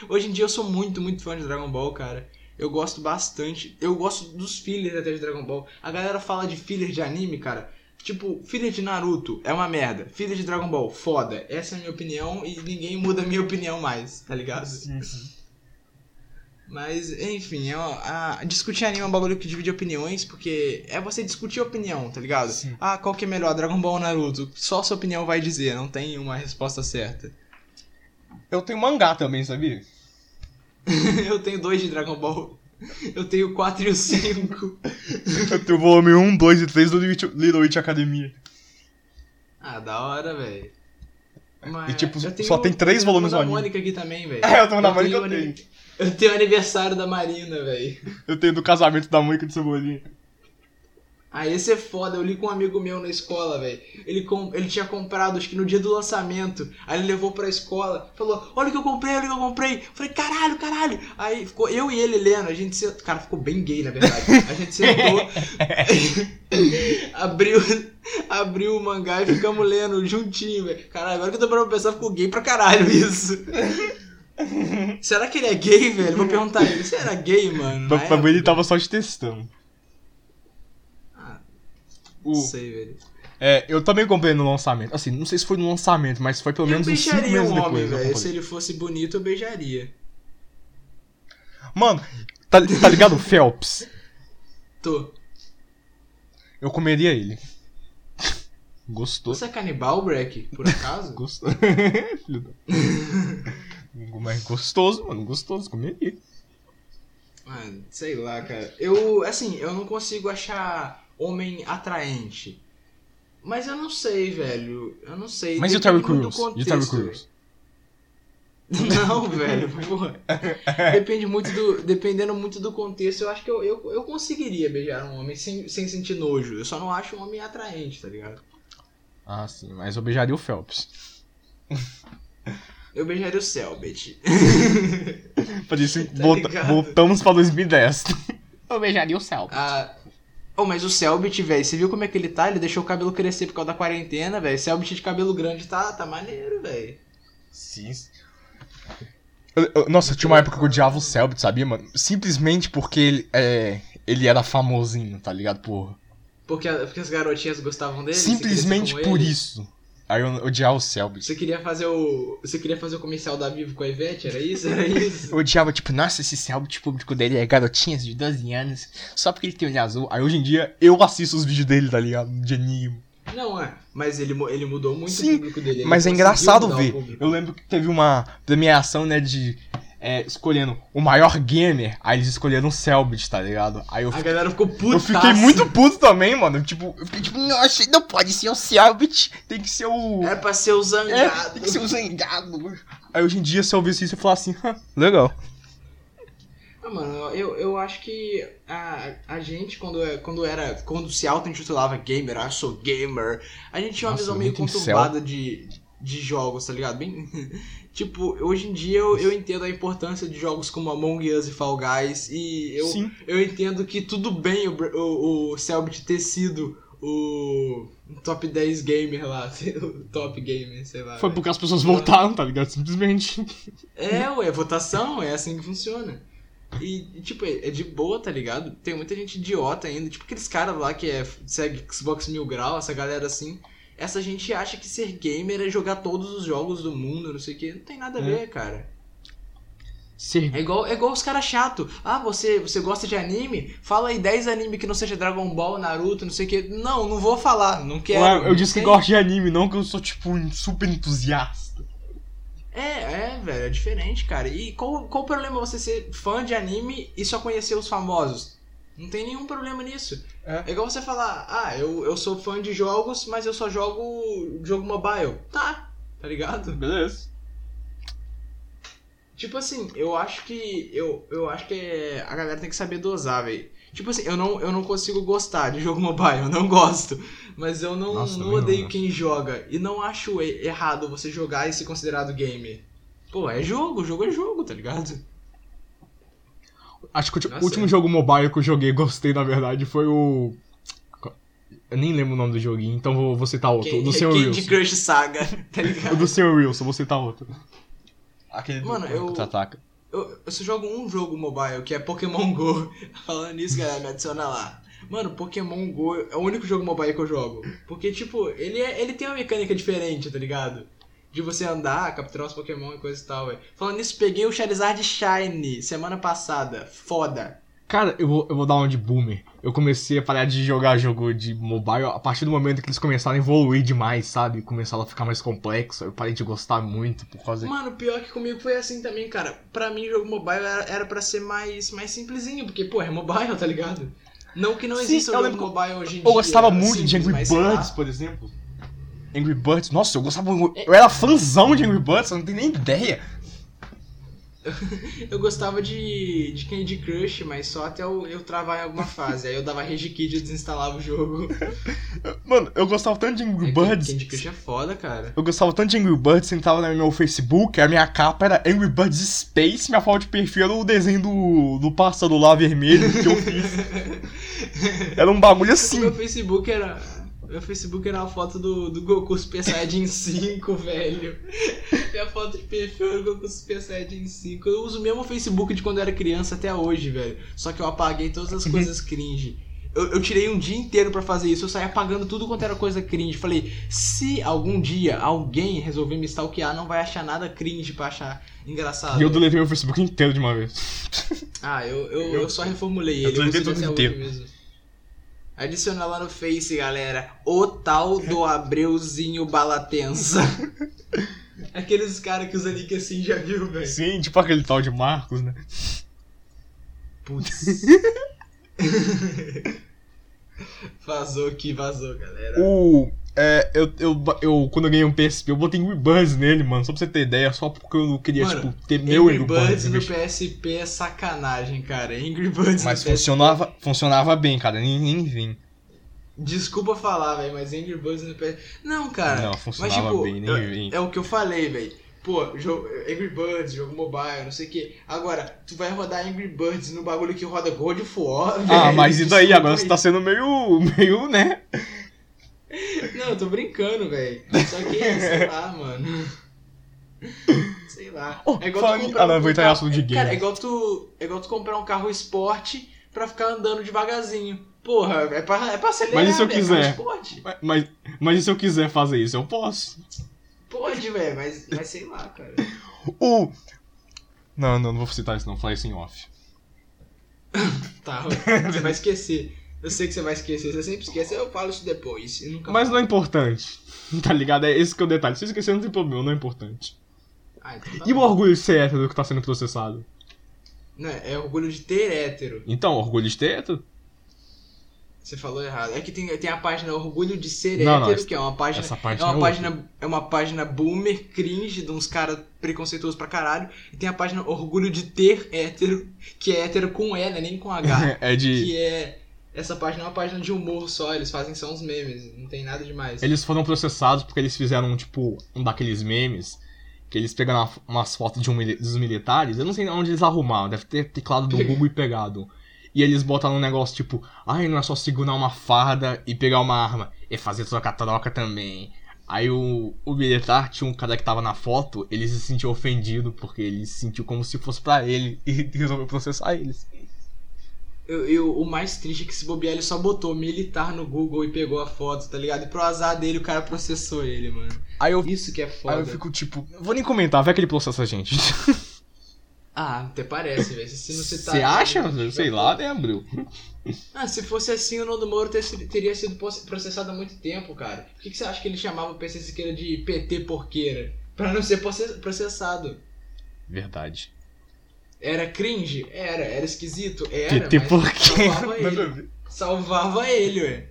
Hoje em dia eu sou muito, muito fã de Dragon Ball, cara. Eu gosto bastante. Eu gosto dos fillers até de Dragon Ball. A galera fala de filler de anime, cara. Tipo, filler de Naruto é uma merda. Filler de Dragon Ball, foda. Essa é a minha opinião e ninguém muda a minha opinião mais, tá ligado? Sim. Mas, enfim, discutir anime é um bagulho que divide opiniões, porque é você discutir opinião, tá ligado? Sim. Ah, qual que é melhor, Dragon Ball ou Naruto? Só sua opinião vai dizer, não tem uma resposta certa. Eu tenho mangá também, sabia? Eu tenho 2 de Dragon Ball. Eu tenho 4 e o 5. Eu tenho o volume 1, 2 e 3 do Little Witch Academia. Ah, da hora, velho. E tipo, só tem 3 volumes no anime. Eu tenho da Mônica aqui também, velho. É, eu tenho da Mônica, eu tenho. Eu tenho o aniversário da Marina, velho. Eu tenho do casamento da Mônica de Cebolinha. Ah, esse é foda. Eu li com um amigo meu na escola, velho. Ele tinha comprado, acho que no dia do lançamento. Aí ele levou pra escola. Falou, olha o que eu comprei. Eu falei, caralho. Aí ficou eu e ele lendo. A gente sentou... Cara, ficou bem gay, na verdade. A gente sentou... abriu o mangá e ficamos lendo juntinho, velho. Caralho, agora que eu tô pra pensar, ficou gay pra caralho isso. Será que ele é gay, velho? Vou perguntar a ele. Você era gay, mano? Pra mim ele tava só te testando. Ah, não sei, velho. É, eu também comprei no lançamento. Assim, não sei se foi no lançamento, mas foi pelo menos uns 5 meses depois. Eu beijaria um homem, velho. Se ele fosse bonito, eu beijaria. Mano, tá ligado o Phelps? Tô. Eu comeria ele. Gostou. Você é canibal, Breck? Por acaso? Gostou. Filho da... Mas gostoso, mano, gostoso, comeria. Mano, sei lá, cara. Eu não consigo achar homem atraente. Mas eu não sei, velho. Mas e o Terry Crews? Não, velho, porra. Dependendo muito do contexto, eu acho que eu conseguiria beijar um homem sem sentir nojo. Eu só não acho um homem atraente, tá ligado? Ah, sim, mas eu beijaria o Phelps. Eu beijaria o Cellbit. Por isso, tá voltamos pra 2010. Eu beijaria o Cellbit. Mas o Cellbit, velho, você viu como é que ele tá? Ele deixou o cabelo crescer por causa da quarentena, velho. Cellbit de cabelo grande tá maneiro, velho. Sim. Nossa, tinha uma época que eu odiava o Cellbit, sabia, mano? Simplesmente porque ele era famosinho, tá ligado, porra? Porque as garotinhas gostavam dele? Simplesmente por isso. Aí eu odiava o Cellbit. Você queria fazer o comercial da Vivo com a Ivete? Era isso? Eu odiava, tipo, nossa, esse Cellbit, o público dele é garotinhas de 12 anos, só porque ele tem olho azul. Aí hoje em dia eu assisto os vídeos dele, tá ligado? De anime. Não, é. Mas ele mudou muito. Sim, o público dele. Mas é engraçado ver. Eu lembro que teve uma premiação, né, de... escolhendo o maior gamer, aí eles escolheram o Cellbit, tá ligado? Aí a galera ficou puta. Eu fiquei muito puto também, mano. Eu fiquei tipo, nossa, não pode ser o Cellbit, tem que ser o... É pra ser o Zangado. Tem que ser o Zangado. Aí hoje em dia, se eu ouvisse isso, eu falava assim, legal. Ah, mano, eu acho que a gente, quando se auto-intitulava gamer, eu sou gamer, a gente tinha uma visão meio conturbada de jogos, tá ligado? Bem... Tipo, hoje em dia eu entendo a importância de jogos como Among Us e Fall Guys. E eu entendo que tudo bem o Cellbit ter sido o top 10 gamer lá. O top gamer, sei lá. Foi porque as pessoas votaram, tá ligado? Simplesmente. É votação, é assim que funciona. E, tipo, é de boa, tá ligado? Tem muita gente idiota ainda. Tipo, aqueles caras lá que segue Xbox Mil Grau, essa galera assim... essa gente acha que ser gamer é jogar todos os jogos do mundo, não sei o que. Não tem nada a ver, cara. Sim. É igual os caras chatos. Ah, você gosta de anime? Fala aí 10 anime que não seja Dragon Ball, Naruto, não sei o que. Não, não vou falar, não quero. Ué, eu disse que gosto de anime, não que eu sou, tipo, um super entusiasta. É, velho, é diferente, cara. E qual o problema você ser fã de anime e só conhecer os famosos? Não tem nenhum problema nisso. É igual você falar, ah, eu sou fã de jogos, mas eu só jogo mobile. Tá ligado? Beleza. Tipo assim, eu acho que a galera tem que saber dosar, velho. Tipo assim, eu não consigo gostar de jogo mobile, eu não gosto. Mas eu não odeio quem joga. E não acho errado você jogar e ser considerado gamer. Pô, é jogo é jogo, tá ligado? Acho que o último jogo mobile que eu joguei, gostei, na verdade, foi o... Eu nem lembro o nome do joguinho, então vou citar outro. O do Sr. Wilson. Candy Crush Saga, tá ligado? O do Sr. Wilson, vou citar outro. Aquele mano, eu só jogo um jogo mobile, que é Pokémon GO. Falando nisso, galera, me adiciona lá. Mano, Pokémon GO é o único jogo mobile que eu jogo. Porque, tipo, ele tem uma mecânica diferente, tá ligado? De você andar, capturar os Pokémon e coisa e tal, velho. Falando nisso, peguei o Charizard Shiny semana passada. Foda. Cara, eu vou dar uma de boomer. Eu comecei a parar de jogar jogo de mobile a partir do momento que eles começaram a evoluir demais, sabe? Começaram a ficar mais complexo. Eu parei de gostar muito por causa... Mano, pior que comigo foi assim também, cara. Pra mim, jogo mobile era pra ser mais simplesinho. Porque, pô, é mobile, tá ligado? Não que não exista um jogo mobile hoje em dia. Eu gostava muito de Angry Birds, por exemplo. Angry Birds, nossa, eu gostava... Eu era fãzão de Angry Birds, eu não tenho nem ideia. Eu gostava de Candy Crush, mas só até eu travar em alguma fase. Aí eu dava Rage Kid e desinstalava o jogo. Mano, eu gostava tanto de Angry Birds. Candy Crush é foda, cara. Eu gostava tanto de Angry Birds, sentava no meu Facebook, a minha capa era Angry Birds Space, minha foto de perfil era o desenho do pássaro lá vermelho que eu fiz. Era um bagulho assim. Meu Facebook era uma foto do Goku Super Saiyajin 5, velho. Minha foto de perfil era o Goku Super Saiyajin 5. Eu uso o mesmo Facebook de quando eu era criança até hoje, velho. Só que eu apaguei todas as coisas cringe. Eu tirei um dia inteiro pra fazer isso. Eu saí apagando tudo quanto era coisa cringe. Falei, se algum dia alguém resolver me stalkear, não vai achar nada cringe pra achar engraçado. E eu deletei meu Facebook inteiro de uma vez. Ah, eu só reformulei ele. Eu deletei tudo inteiro. Mesmo. Adiciona lá no Face, galera. O tal do Abreuzinho Balatensa. Aqueles caras que usam nick assim, já viu, velho? Sim, tipo aquele tal de Marcos, né? Putz. Vazou, galera. Quando eu ganhei um PSP, eu botei Angry Birds nele, mano. Só pra você ter ideia, só porque eu não queria, mano, tipo, ter meu Angry Birds. Angry Birds no PSP é sacanagem, cara. Angry Birds. Mas funcionava bem, cara. Nem vim. Desculpa falar, velho, mas Angry Birds no PSP... Não, cara. Não, funcionava mas, tipo, bem, nem vim. É o que eu falei, velho. Pô, Angry Birds, jogo mobile, não sei o que. Agora, tu vai rodar Angry Birds no bagulho que roda God of War, velho. Ah, mas e daí? Agora você tá sendo meio, né... Não, eu tô brincando, velho. Só que, sei lá, mano. Sei lá. É igual tu comprar é igual tu comprar um carro esporte pra ficar andando devagarzinho. Porra, é pra acelerar, mas e se eu quiser? Mas e se eu quiser fazer isso? Eu posso. Pode, velho, mas sei lá, cara. Não vou citar isso não. Falar isso em off. Tá, você vai esquecer. Eu sei que você vai esquecer, você sempre esquece, eu falo isso depois. Mas não é importante, tá ligado? É esse que é o detalhe. Se eu esquecer, não tem problema, não é importante. Ah, então tá. E o orgulho de ser hétero que tá sendo processado? Não, é orgulho de ter hétero. Então, orgulho de ter hétero? Você falou errado. É que tem a página Orgulho de Ser Hétero, que é uma página. Essa página é uma página boomer, cringe, de uns caras preconceituosos pra caralho. E tem a página Orgulho de Ter Hétero, que é hétero com E, né? Nem com H. Essa página é uma página de humor só, eles fazem só uns memes, não tem nada demais. Eles foram processados porque eles fizeram, tipo, um daqueles memes que eles pegaram umas fotos de dos militares, eu não sei onde eles arrumaram, deve ter teclado do Google e pegado. E eles botaram um negócio tipo, ai, não é só segurar uma farda e pegar uma arma, é fazer troca-troca também. Aí o militar tinha um cara que tava na foto, ele se sentiu ofendido porque ele se sentiu como se fosse pra ele e resolveu processar eles. O mais triste é que, se bobear, ele só botou militar no Google e pegou a foto, tá ligado? E pro azar dele, o cara processou ele, mano. Isso que é foda. Aí eu fico tipo, vou nem comentar, vai que ele processa a gente. Ah, até parece, velho. Se não citar. Você acha? Né? Sei lá, né, Abreu? Ah, se fosse assim, o Nando Moura teria sido processado há muito tempo, cara. Por que você acha que ele chamava o PC Siqueira de PT Porqueira? Pra não ser processado. Verdade. Era cringe? Era esquisito? Era, PT Porqueira. Salvava ele, ué.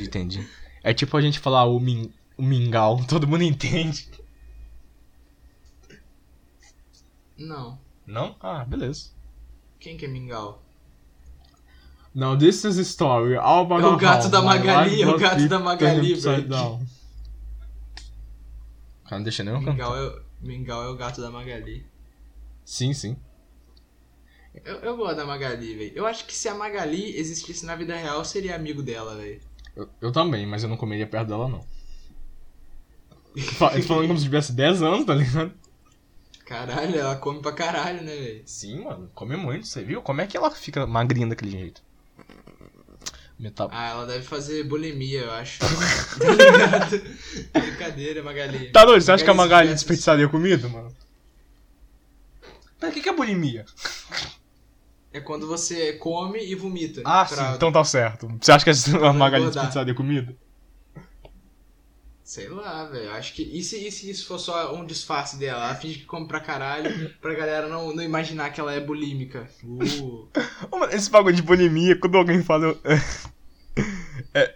Entendi. É tipo a gente falar o mingau, todo mundo entende. Não. Não? Ah, beleza. Quem que é mingau? Não, this is a story. O gato da Magali, velho. Cara, não deixa nem eu cantar. Mingau é o gato da Magali. Sim. Eu gosto da Magali, velho. Eu acho que se a Magali existisse na vida real, eu seria amigo dela, velho. Eu também, mas eu não comeria perto dela, não. Eu tô falando como se tivesse 10 anos, tá ligado? Caralho, ela come pra caralho, né, velho? Sim, mano, come muito, você viu? Como é que ela fica magrinha daquele jeito? Ah, ela deve fazer bulimia, eu acho. Brincadeira, Magali. Tá doido, você acha que a Magali desperdiçaria comida, mano? Pera, o que é bulimia? É quando você come e vomita. Ah, sim, então tá certo. Você acha que a Magali desperdiçaria comida? Sei lá, velho, acho que... E se isso for só um disfarce dela? Ela finge que come pra caralho, pra galera não imaginar que ela é bulímica. Esse bagulho de bulimia, quando alguém fala...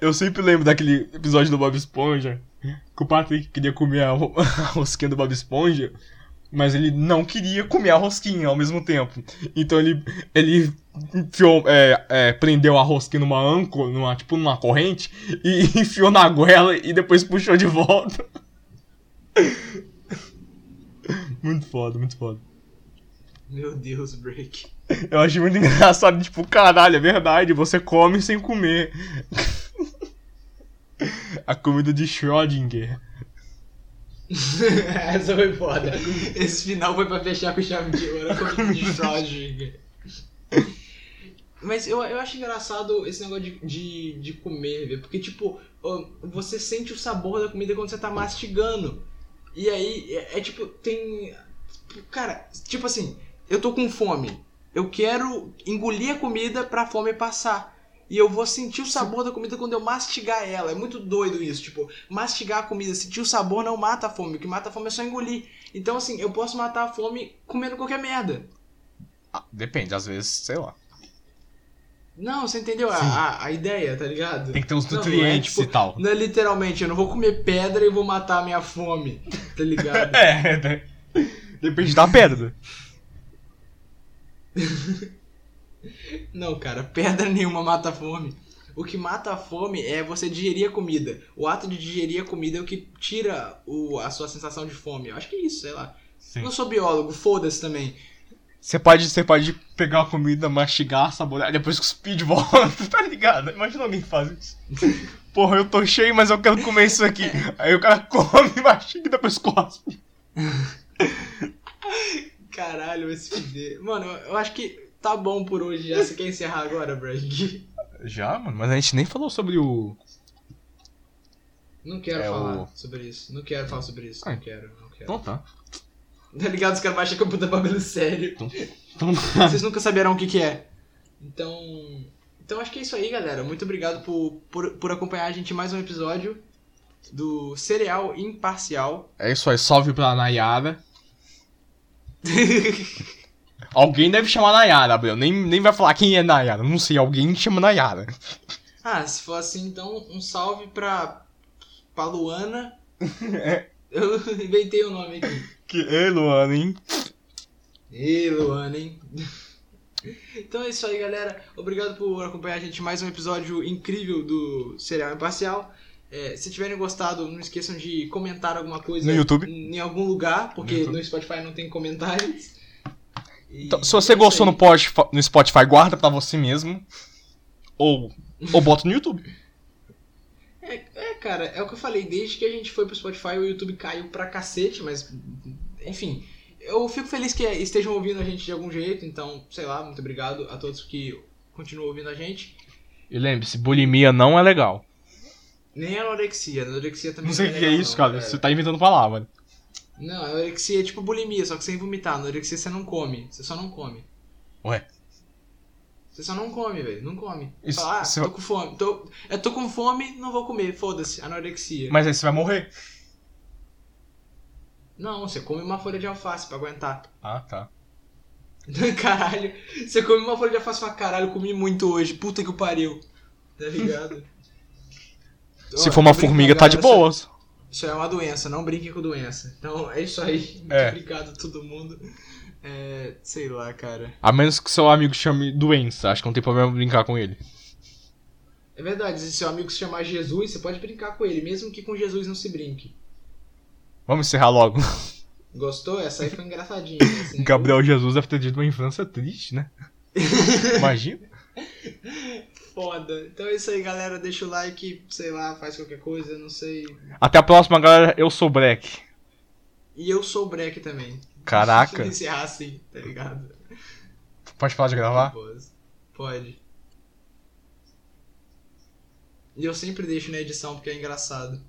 eu sempre lembro daquele episódio do Bob Esponja, que o Patrick queria comer a rosquinha do Bob Esponja, mas ele não queria comer a rosquinha ao mesmo tempo. Então ele enfiou, prendeu a rosquinha numa âncora, numa corrente, e enfiou na goela e depois puxou de volta. Muito foda. Meu Deus, Breck. Eu achei muito engraçado, tipo, caralho, é verdade, você come sem comer. A comida de Schrödinger. Essa foi foda. Esse final foi pra fechar com chave de ouro. Comida de Schrödinger. Mas eu acho engraçado esse negócio de comer, velho. Porque, tipo, você sente o sabor da comida quando você tá mastigando. E aí, tipo, tem... Cara, tipo assim, eu tô com fome. Eu quero engolir a comida pra fome passar. E eu vou sentir o sabor da comida quando eu mastigar ela. É muito doido isso, tipo, mastigar a comida, sentir o sabor não mata a fome. O que mata a fome é só engolir. Então, assim, eu posso matar a fome comendo qualquer merda. Ah, depende, às vezes, sei lá. Não, você entendeu a ideia, tá ligado? Tem que ter uns nutrientes, tipo, e tal. Não é literalmente, eu não vou comer pedra e vou matar a minha fome, tá ligado? Depende da pedra. Não, cara, pedra nenhuma mata a fome. O que mata a fome é você digerir a comida. O ato de digerir a comida é o que tira a sua sensação de fome. Eu acho que é isso, sei lá. Sim. Não sou biólogo, foda-se também. Você pode pegar a comida, mastigar, saborear, depois cuspir de volta, tá ligado? Imagina alguém que faz isso. Porra, eu tô cheio, mas eu quero comer isso aqui. Aí o cara come, mastiga e depois cospe. Caralho, vai se fuder. Mano, eu acho que... Tá bom por hoje já, você quer encerrar agora, Brad? Já, mano, mas a gente nem falou sobre o... Não quero falar sobre isso, não quero. Então tá. Tá ligado? Os caras vão achar que eu puta bagulho sério. Então... Vocês nunca saberão o que é. Então acho que é isso aí, galera. Muito obrigado por acompanhar a gente em mais um episódio do Cereal Imparcial. É isso aí, salve pra Nayara. Alguém deve chamar Nayara, Abreu. Nem vai falar quem é Nayara. Não sei, alguém chama Nayara. Ah, se for assim, então, um salve pra Luana. Eu inventei o nome aqui. Ei, Luana, hein? Então é isso aí, galera. Obrigado por acompanhar a gente em mais um episódio incrível do Cereal Imparcial. Se tiverem gostado, não esqueçam de comentar alguma coisa no YouTube. Em algum lugar, porque no Spotify não tem comentários. Então, se você gostou no Spotify, guarda pra você mesmo. Ou bota no YouTube. Cara, é o que eu falei. Desde que a gente foi pro Spotify, o YouTube caiu pra cacete, mas... Enfim, eu fico feliz que estejam ouvindo a gente de algum jeito, então, sei lá, muito obrigado a todos que continuam ouvindo a gente. E lembre-se, bulimia não é legal. Nem anorexia, anorexia também não sei o que é isso, cara, é. Você tá inventando palavra. Não, anorexia é tipo bulimia, só que sem vomitar. Anorexia você não come, você só não come. Ué? Você só não come, velho, não come. Isso, fala, ah, tô com fome, eu tô com fome, não vou comer, foda-se, anorexia. Mas aí você vai morrer. Não, você come uma folha de alface pra aguentar. Ah, tá. Caralho, você come uma folha de alface e fala, caralho, comi muito hoje, puta que pariu. Tá ligado? Se for uma formiga, tá de boas. Isso é uma doença, não brinque com doença. Então é isso aí, muito obrigado a todo mundo. É, sei lá, cara. A menos que seu amigo chame doença, acho que não tem problema brincar com ele. É verdade, se seu amigo se chamar Jesus, você pode brincar com ele, mesmo que com Jesus não se brinque. Vamos encerrar logo. Gostou? Essa aí foi engraçadinha. Assim, Gabriel Jesus deve ter tido uma infância triste, né? Imagina. Foda. Então é isso aí, galera. Deixa o like, sei lá, faz qualquer coisa, não sei. Até a próxima, galera. Eu sou o Breck. E eu sou o Breck também. Caraca. Deixa eu encerrar assim, tá ligado? Pode falar de gravar? Pode. E eu sempre deixo na edição porque é engraçado.